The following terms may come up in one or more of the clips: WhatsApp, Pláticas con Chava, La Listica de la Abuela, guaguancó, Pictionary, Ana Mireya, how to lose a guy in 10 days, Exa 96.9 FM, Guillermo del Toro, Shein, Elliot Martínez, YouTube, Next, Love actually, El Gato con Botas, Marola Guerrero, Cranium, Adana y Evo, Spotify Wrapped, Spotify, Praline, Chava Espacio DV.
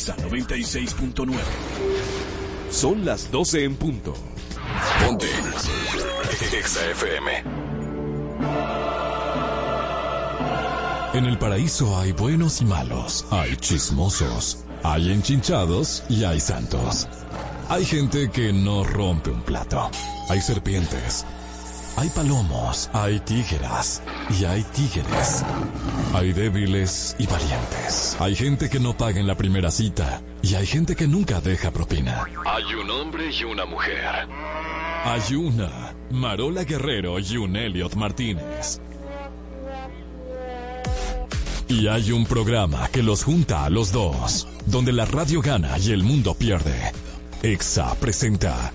Exa 96.9. Son las 12 en punto. Ponte Exa FM. En el paraíso hay buenos y malos, hay chismosos, hay enchinchados y hay santos. Hay gente que no rompe un plato. Hay serpientes, hay palomos, hay tígeras y hay tigres. Hay débiles y valientes. Hay gente que no paga en la primera cita y hay gente que nunca deja propina. Hay un hombre y una mujer. Hay una Marola Guerrero y un Elliot Martínez. Y hay un programa que los junta a los dos, donde la radio gana y el mundo pierde. Exa presenta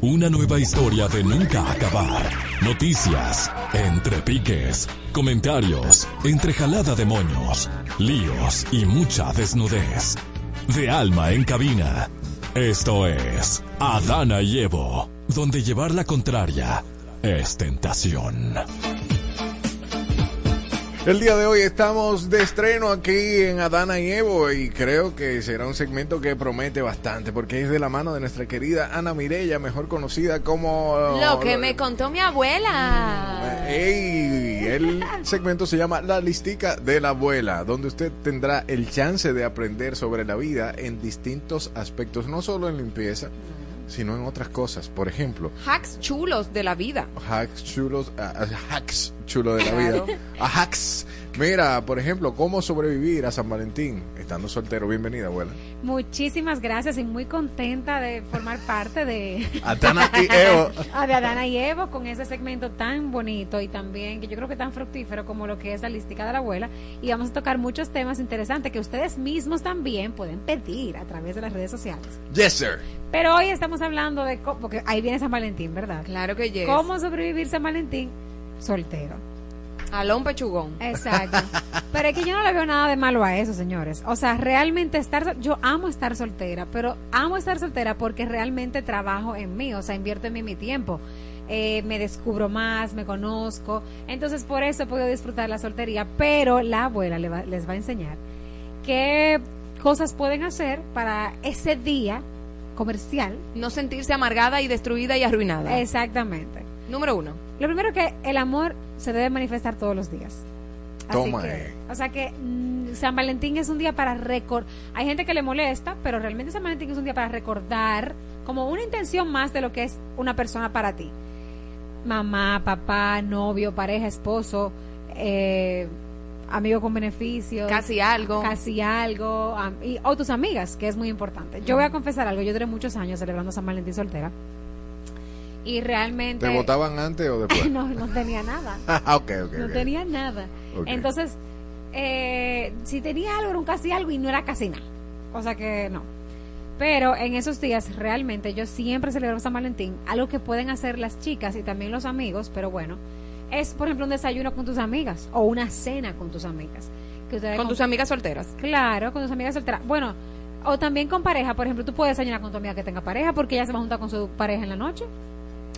una nueva historia de nunca acabar. Noticias, entrepiques, comentarios, entrejalada de moños, líos y mucha desnudez. De alma en cabina. Esto es Adana y Evo, donde llevar la contraria es tentación. El día de hoy estamos de estreno aquí en Adana y Evo y creo que será un segmento que promete bastante porque es de la mano de nuestra querida Ana Mireya, mejor conocida como... Lo que me contó mi abuela. Ey, el segmento se llama La Listica de la Abuela, donde usted tendrá el chance de aprender sobre la vida en distintos aspectos, no solo en limpieza, sino en otras cosas, por ejemplo. Hacks chulos de la vida. Hacks chulos de la vida. Hacks. Mira, por ejemplo, cómo sobrevivir a San Valentín estando soltero. Bienvenida, abuela. Muchísimas gracias y muy contenta de formar parte de Adana y Evo. De Adana y Evo, con ese segmento tan bonito y también que yo creo que tan fructífero como lo que es La Listica de la Abuela. Y vamos a tocar muchos temas interesantes que ustedes mismos también pueden pedir a través de las redes sociales. Yes, sir. Pero hoy estamos hablando de cómo, porque ahí viene San Valentín, ¿verdad? Claro que yes. ¿Cómo sobrevivir San Valentín soltero? Alón pechugón. Exacto. Pero es que yo no le veo nada de malo a eso, señores. O sea, realmente yo amo estar soltera, pero amo estar soltera porque realmente trabajo en mí, o sea, invierto en mí mi tiempo. Me descubro más, me conozco. Entonces, por eso puedo disfrutar la soltería, pero la abuela les va a enseñar qué cosas pueden hacer para ese día comercial. No sentirse amargada y destruida y arruinada. Exactamente. Número 1. Lo primero que el amor se debe manifestar todos los días. Así toma. Que, o sea que San Valentín es un día para recordar. Hay gente que le molesta, pero realmente San Valentín es un día para recordar como una intención más de lo que es una persona para ti. Mamá, papá, novio, pareja, esposo, amigo con beneficios. Casi algo. O tus amigas, que es muy importante. Yo voy a confesar algo. Yo duré muchos años celebrando San Valentín soltera. Y realmente... ¿Te votaban antes o después? No tenía nada. Okay. No tenía nada. Okay. Entonces, si tenía algo, era un casi algo y no era casi nada. O sea que no. Pero en esos días, realmente, yo siempre celebro San Valentín. Algo que pueden hacer las chicas y también los amigos, pero bueno, es, por ejemplo, un desayuno con tus amigas o una cena con tus amigas. ¿Con tus amigas solteras? Claro, con tus amigas solteras. Bueno, o también con pareja. Por ejemplo, tú puedes desayunar con tu amiga que tenga pareja porque ella se va a juntar con su pareja en la noche.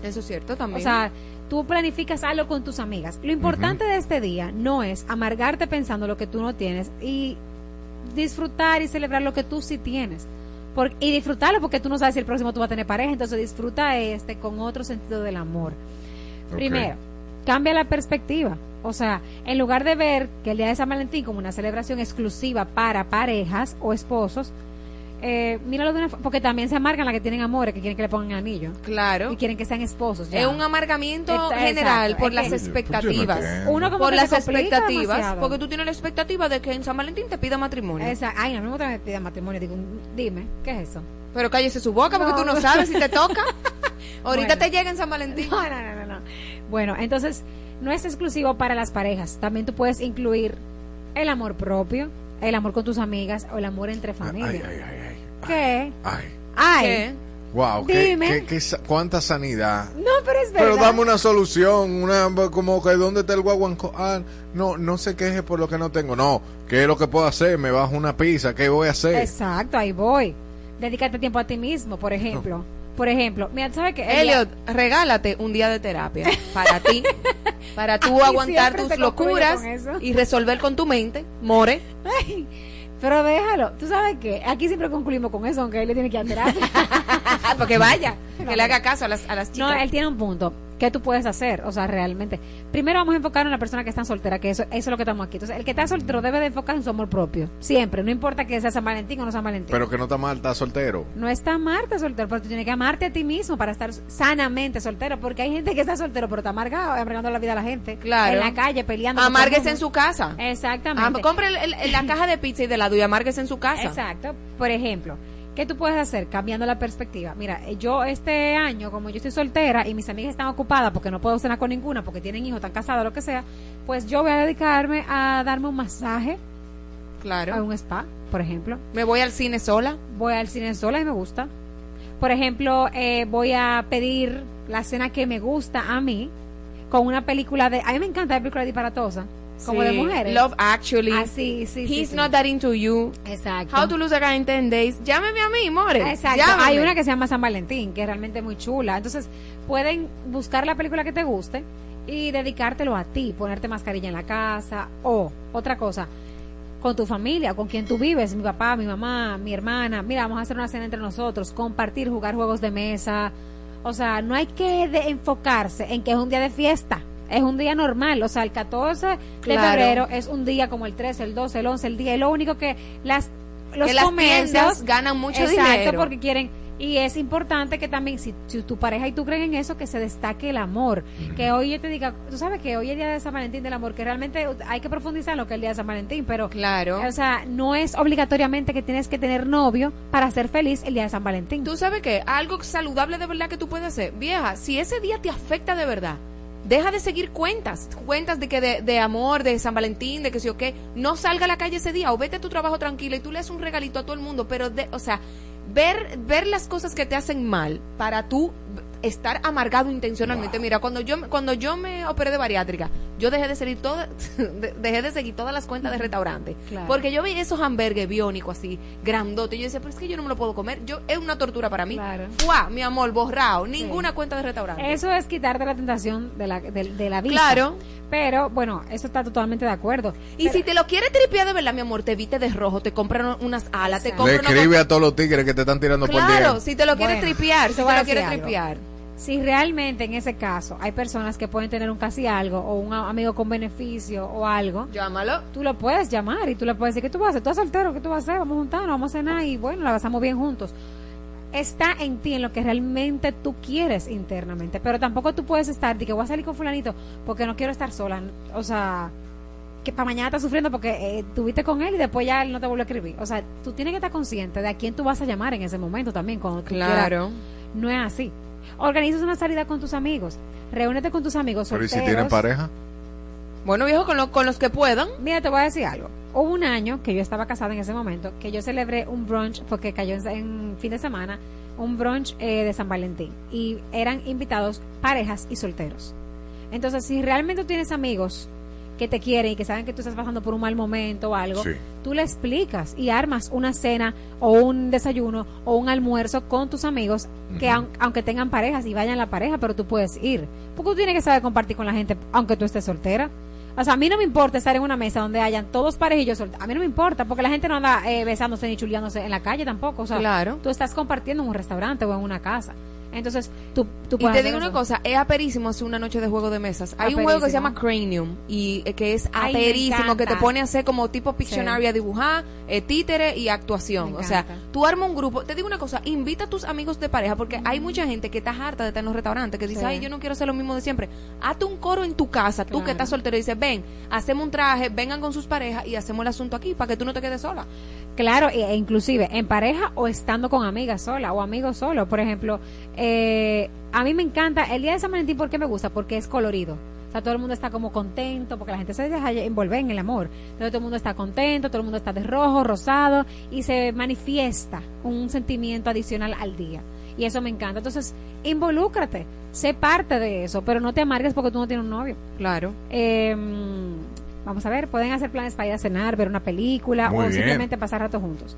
Eso es cierto también. O sea, tú planificas algo con tus amigas. Lo importante de este día no es amargarte pensando lo que tú no tienes y disfrutar y celebrar lo que tú sí tienes. Y disfrutarlo porque tú no sabes si el próximo tú vas a tener pareja, entonces disfruta con otro sentido del amor. Okay. Primero, cambia la perspectiva. O sea, en lugar de ver que el día de San Valentín como una celebración exclusiva para parejas o esposos, míralo de una, porque también se amargan las que tienen amores, que quieren que le pongan anillo. Claro. Y quieren que sean esposos. Ya. Es un amargamiento general por las expectativas. Uno como por las expectativas. Demasiado. Porque tú tienes la expectativa de que en San Valentín te pida matrimonio. Exacto. Ay, a mí me gusta que me pida matrimonio. Digo, dime, ¿qué es eso? Pero cállese su boca porque tú no sabes si te toca. Ahorita te llega en San Valentín. No. Bueno, entonces no es exclusivo para las parejas. También tú puedes incluir el amor propio, el amor con tus amigas o el amor entre familias. ¿Qué? Wow, dime. ¿Cuánta sanidad? No, pero es verdad. Pero dame una solución, como que ¿dónde está el guaguancó? No se queje por lo que no tengo. No, ¿qué es lo que puedo hacer? Me bajo una pizza, ¿qué voy a hacer? Exacto, ahí voy. Dedícate tiempo a ti mismo, por ejemplo. Por ejemplo, mira, ¿sabes qué? Elliot, regálate un día de terapia para ti, para tú aguantar tus locuras y resolver con tu mente, more. Pero déjalo. ¿Tú sabes qué? Aquí siempre concluimos con eso, aunque él le tiene que alterar. Porque vaya, que le haga caso a las chicas. No, él tiene un punto. ¿Qué tú puedes hacer? O sea, realmente. Primero vamos a enfocar en la persona que está soltera, que eso es lo que estamos aquí. Entonces, el que está soltero debe de enfocarse en su amor propio. Siempre. No importa que sea San Valentín o no San Valentín. Pero que no está mal, está soltero. No está mal, está soltero. Pero tú tienes que amarte a ti mismo para estar sanamente soltero. Porque hay gente que está soltero, pero está amargado, amargando la vida a la gente. Claro. En la calle, peleando. Amárguese en su casa. Exactamente. Compre la caja de pizza y de helado y amárguese en su casa. Exacto. Por ejemplo, ¿qué tú puedes hacer? Cambiando la perspectiva. Mira, yo este año, como yo estoy soltera y mis amigas están ocupadas porque no puedo cenar con ninguna, porque tienen hijos, están casadas, lo que sea, pues yo voy a dedicarme a darme un masaje. Claro. A un spa, por ejemplo. ¿Me voy al cine sola? Voy al cine sola y me gusta. Por ejemplo, voy a pedir la cena que me gusta a mí con una película de... A mí me encanta la película disparatosa. Como sí, de mujeres. Love Actually. Así, sí, sí. He's sí, not that into you. Exacto. How to lose a guy in 10 days. Llámeme a mí, more. Exacto. Llámeme. Hay una que se llama San Valentín, que es realmente muy chula. Entonces, pueden buscar la película que te guste y dedicártelo a ti, ponerte mascarilla en la casa o otra cosa, con tu familia, con quien tú vives, mi papá, mi mamá, mi hermana. Mira, vamos a hacer una cena entre nosotros, compartir, jugar juegos de mesa. O sea, no hay que enfocarse en que es un día de fiesta. Es un día normal, o sea, el 14 de febrero es un día como el 13, el 12, el 11, el 10, lo único que los comercios ganan mucho dinero. Exacto, porque quieren, y es importante que también, si tu pareja y tú creen en eso, que se destaque el amor, que hoy yo te diga, tú sabes que hoy es día de San Valentín del amor, que realmente hay que profundizar en lo que es el día de San Valentín, pero claro, o sea, no es obligatoriamente que tienes que tener novio para ser feliz el día de San Valentín. Tú sabes que algo saludable de verdad que tú puedes hacer, vieja, si ese día te afecta de verdad, deja de seguir cuentas de que de amor, de San Valentín, de que sí o qué. No salga a la calle ese día o vete a tu trabajo tranquila y tú le das un regalito a todo el mundo. Pero, ver las cosas que te hacen mal para tú estar amargado intencionalmente. Wow. Mira, cuando yo me operé de bariátrica, yo dejé de seguir todas las cuentas de restaurante. Claro. Porque yo veía esos hamburgues biónicos así, grandote, y yo decía, pero es que yo no me lo puedo comer, es una tortura para mí. Claro. ¡Fua! Mi amor, borrado, ninguna cuenta de restaurante. Eso es quitarte la tentación de la vista. Claro. Pero, bueno, eso está totalmente de acuerdo. Y si te lo quieres tripear de verdad, mi amor, te viste de rojo, te compran unas alas, te compran... Le escribe a todos los tigres que te están tirando por día. Claro, si te lo quieres tripear, si te lo quieres tripear. Si realmente en ese caso hay personas que pueden tener un casi algo o un amigo con beneficio o algo, llámalo. Tú lo puedes llamar y tú le puedes decir, ¿qué tú vas a hacer? ¿Tú eres soltero? ¿Qué tú vas a hacer? Vamos a juntarnos, vamos a cenar y bueno, la pasamos bien juntos. Está en ti, en lo que realmente tú quieres internamente, pero tampoco tú puedes estar de que voy a salir con fulanito porque no quiero estar sola, o sea, que para mañana estás sufriendo porque estuviste con él y después ya él no te volvió a escribir. O sea, tú tienes que estar consciente de a quién tú vas a llamar en ese momento también, cuando tú claro, quieras. No es así. Organizas una salida con tus amigos, reúnete con tus amigos solteros. Pero ¿y si tienen pareja? Bueno, viejo, con los que puedan. Mira, te voy a decir algo. Hubo un año que yo estaba casada en ese momento, que yo celebré un brunch, porque cayó en fin de semana, un brunch de San Valentín, y eran invitados parejas y solteros. Entonces, si realmente tienes amigos que te quieren y que saben que tú estás pasando por un mal momento o algo, sí, tú le explicas y armas una cena o un desayuno o un almuerzo con tus amigos, que uh-huh, aunque tengan parejas y vayan la pareja, pero tú puedes ir, porque tú tienes que saber compartir con la gente aunque tú estés soltera. O sea, a mí no me importa estar en una mesa donde hayan todos parejillos solteros, a mí no me importa, porque la gente no anda besándose ni chuleándose en la calle tampoco. O sea, claro, tú estás compartiendo en un restaurante o en una casa. Entonces, tú puedes. Y te digo eso, una cosa, es aperísimo hacer una noche de juego de mesas. Hay un juego que se llama Cranium, y que es aperísimo, que te pone a hacer como tipo Pictionary, sí, a dibujar, títere y actuación. O sea, tú armas un grupo. Te digo una cosa, invita a tus amigos de pareja, porque mm, hay mucha gente que está harta de estar en los restaurantes, que dice, sí, ay, yo no quiero hacer lo mismo de siempre. Hazte un coro en tu casa, claro, tú que estás soltero, y dices, ven, hacemos un traje, vengan con sus parejas y hacemos el asunto aquí, para que tú no te quedes sola. Claro, e inclusive en pareja o estando con amigas sola o amigos solos. Por ejemplo, a mí me encanta el día de San Valentín. ¿Por qué me gusta? Porque es colorido. O sea, todo el mundo está como contento, porque la gente se deja envolver en el amor. Entonces todo el mundo está contento, todo el mundo está de rojo, rosado, y se manifiesta un sentimiento adicional al día. Y eso me encanta. Entonces, involúcrate, sé parte de eso, pero no te amargues porque tú no tienes un novio. Claro. Vamos a ver, pueden hacer planes para ir a cenar, ver una película, muy o bien, simplemente pasar rato juntos.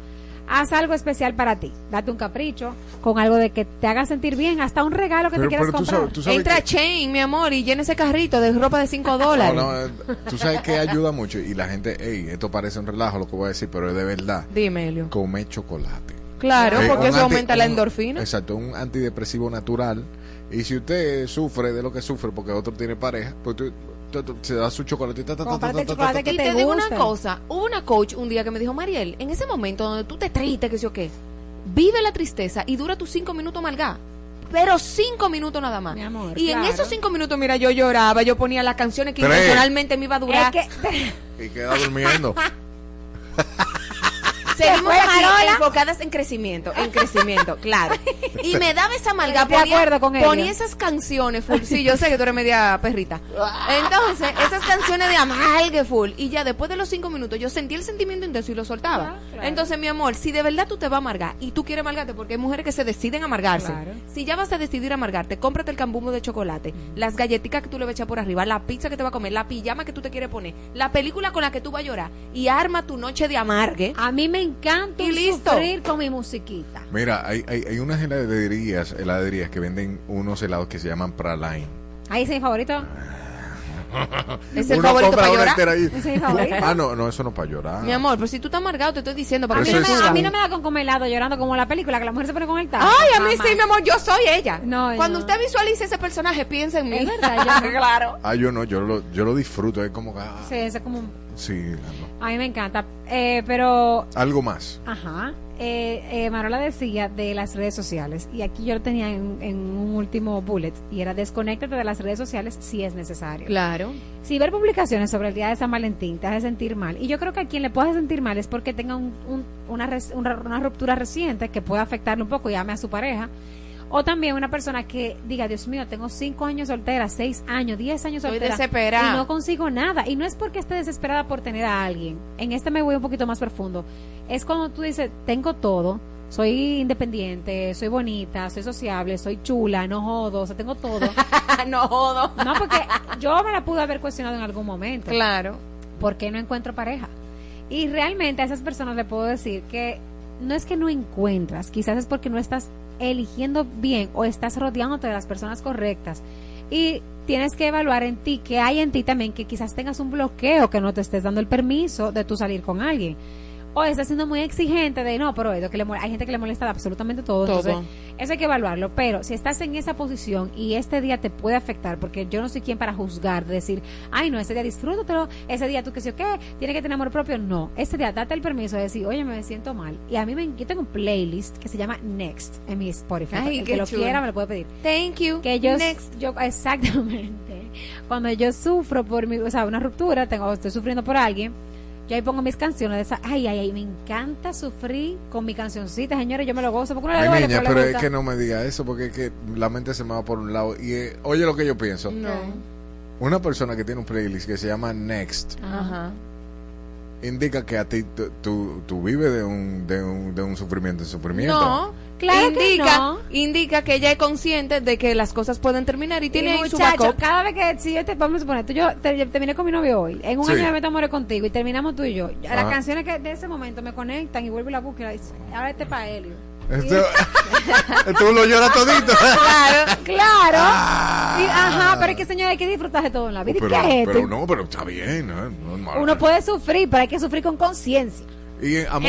haz algo especial para ti, date un capricho con algo de que te haga sentir bien, hasta un regalo que te quieras comprar. Tú sabes entra a Shein, mi amor, y llena ese carrito de ropa de $5. No, tú sabes que ayuda mucho, y la gente, esto parece un relajo lo que voy a decir, pero es de verdad. Dime, Elio. Come chocolate. Claro, porque eso aumenta la endorfina. Exacto, un antidepresivo natural. Y si usted sufre de lo que sufre porque otro tiene pareja, pues se da su chocolatita. Y te digo una cosa, hubo una coach un día que me dijo, Mariel, en ese momento donde tú te triste, que sé yo qué, vive la tristeza y dura tus 5 minutos amargada. Pero 5 minutos nada más. Mi amor, y claro, en esos 5 minutos, mira, yo lloraba, yo ponía las canciones que intencionalmente me iba a durar. Y queda durmiendo. Seguimos aquí enfocadas en crecimiento, claro. Y me daba esa amalgama, ponía esas canciones full. Sí, yo sé que tú eres media perrita. Entonces, esas canciones de amalgue full. Y ya después de los 5 minutos, yo sentí el sentimiento intenso y lo soltaba. Claro. Entonces, mi amor, si de verdad tú te vas a amargar y tú quieres amargarte, porque hay mujeres que se deciden amargarse. Claro. Si ya vas a decidir amargarte, cómprate el cambumbo de chocolate, las galletitas que tú le vas a echar por arriba, la pizza que te va a comer, la pijama que tú te quieres poner, la película con la que tú vas a llorar, y arma tu noche de amargue. A mí me encanta sufrir con mi musiquita. Mira, hay unas heladerías que venden unos helados que se llaman Praline. Ahí es mi favorito. ¿Es el favorito para llorar? ¿Es el favorito? No, eso no es para llorar. Mi amor, pero si tú estás amargado, te estoy diciendo. Para a mí no me da con comer helado llorando como la película, que la mujer se pone con el taco. Ay, a mí sí, mi amor, yo soy ella. No, cuando usted visualice ese personaje, piensa en mí. Es verdad, yo no. Claro. Yo lo disfruto, es como... Sí, es como... Sí, a mí me encanta, pero... Algo más. Ajá. Marola decía de las redes sociales, y aquí yo lo tenía en un último bullet, y era desconéctate de las redes sociales si es necesario. Claro. Si ver publicaciones sobre el día de San Valentín te hace sentir mal, y yo creo que a quien le puede sentir mal es porque tenga una ruptura reciente que pueda afectarle un poco y ame a su pareja. O también una persona que diga, Dios mío, tengo 5 años soltera, 6 años, 10 años soltera. Estoy desesperada. Y no consigo nada. Y no es porque esté desesperada por tener a alguien. En este me voy un poquito más profundo. Es cuando tú dices, tengo todo, soy independiente, soy bonita, soy sociable, soy chula, no jodo, o sea, tengo todo. No jodo. No, porque yo me la pude haber cuestionado en algún momento. Claro. ¿Por qué no encuentro pareja? Y realmente a esas personas le puedo decir que no es que no encuentras, quizás es porque no estás eligiendo bien o estás rodeándote de las personas correctas, y tienes que evaluar en ti, que hay en ti también, que quizás tengas un bloqueo, que no te estés dando el permiso de tú salir con alguien, o estás siendo muy exigente de no, pero hay gente que le molesta absolutamente todo. Entonces, eso hay que evaluarlo, pero si estás en esa posición y este día te puede afectar, porque yo no soy quien para juzgar, decir, ay no, ese día disfrútatelo, ese día tú que sé o qué, tienes que tener amor propio, no, ese día date el permiso de decir, oye, me siento mal, y a mí yo tengo un playlist que se llama Next en mi Spotify. Ay, el que lo quiera me lo puede pedir. Thank you, que yo, Next. Yo, exactamente, cuando yo sufro por mi, o sea, una ruptura, estoy sufriendo por alguien, yo ahí pongo mis canciones de esas. Ay, me encanta sufrir con mi cancioncita, señores, yo me lo gozo. Porque uno le duele, niña, pero es que no me diga eso, porque es que la mente se me va por un lado. Y oye lo que yo pienso. No. Una persona que tiene un playlist que se llama Next, ajá, indica que a ti tú vives de un sufrimiento. No, claro, indica que ella es consciente de que las cosas pueden terminar y tiene ahí su backup. Cada vez que vamos a poner, tú, yo terminé con mi novio hoy, en un año me meto a morir contigo y terminamos tú y yo. Ajá. Las canciones que de ese momento me conectan y vuelvo y la busco, ahora para Elio. Tú lo lloras todito. Claro. Y, ajá, pero es que, señor, hay que disfrutar de todo en la vida. Pero está bien, normal. Uno puede sufrir, pero hay que sufrir con conciencia. Y a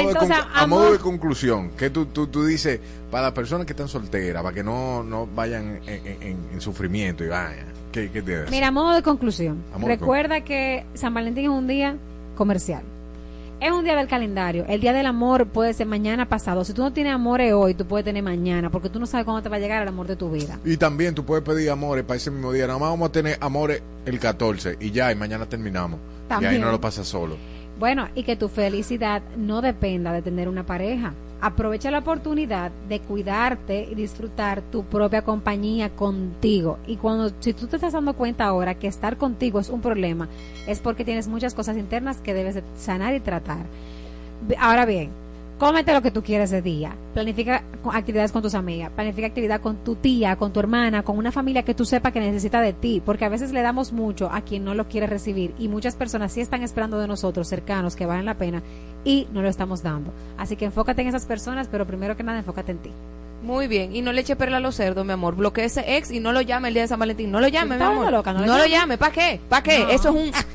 modo de conclusión, que tú dices, para las personas que están solteras, para que no vayan en sufrimiento y vayan, ¿qué tienes? Mira, a modo de conclusión, recuerda que San Valentín es un día comercial. Es un día del calendario. El día del amor puede ser mañana, pasado. Si tú no tienes amores hoy, tú puedes tener mañana, porque tú no sabes cuándo te va a llegar el amor de tu vida. Y también tú puedes pedir amores para ese mismo día. Nada más vamos a tener amores el 14 y ya, y mañana terminamos. También. Y ahí no lo pasas solo. Bueno, y que tu felicidad no dependa de tener una pareja. Aprovecha la oportunidad de cuidarte y disfrutar tu propia compañía contigo. Y si tú te estás dando cuenta ahora que estar contigo es un problema, es porque tienes muchas cosas internas que debes sanar y tratar. Ahora bien, Cómete lo que tú quieres ese día. Planifica actividades con tus amigas, planifica actividad con tu tía, con tu hermana, con una familia que tú sepas que necesita de ti, porque a veces le damos mucho a quien no lo quiere recibir, y muchas personas sí están esperando de nosotros, cercanos, que valen la pena, y no lo estamos dando. Así que enfócate en esas personas, pero primero que nada enfócate en ti. Muy bien, y no le eche perla a los cerdos, mi amor. Bloquee ese ex y no lo llame el día de San Valentín. No lo llame, mi amor. Loca, no lo llame. ¿Para qué? ¿Para qué? No. Eso es un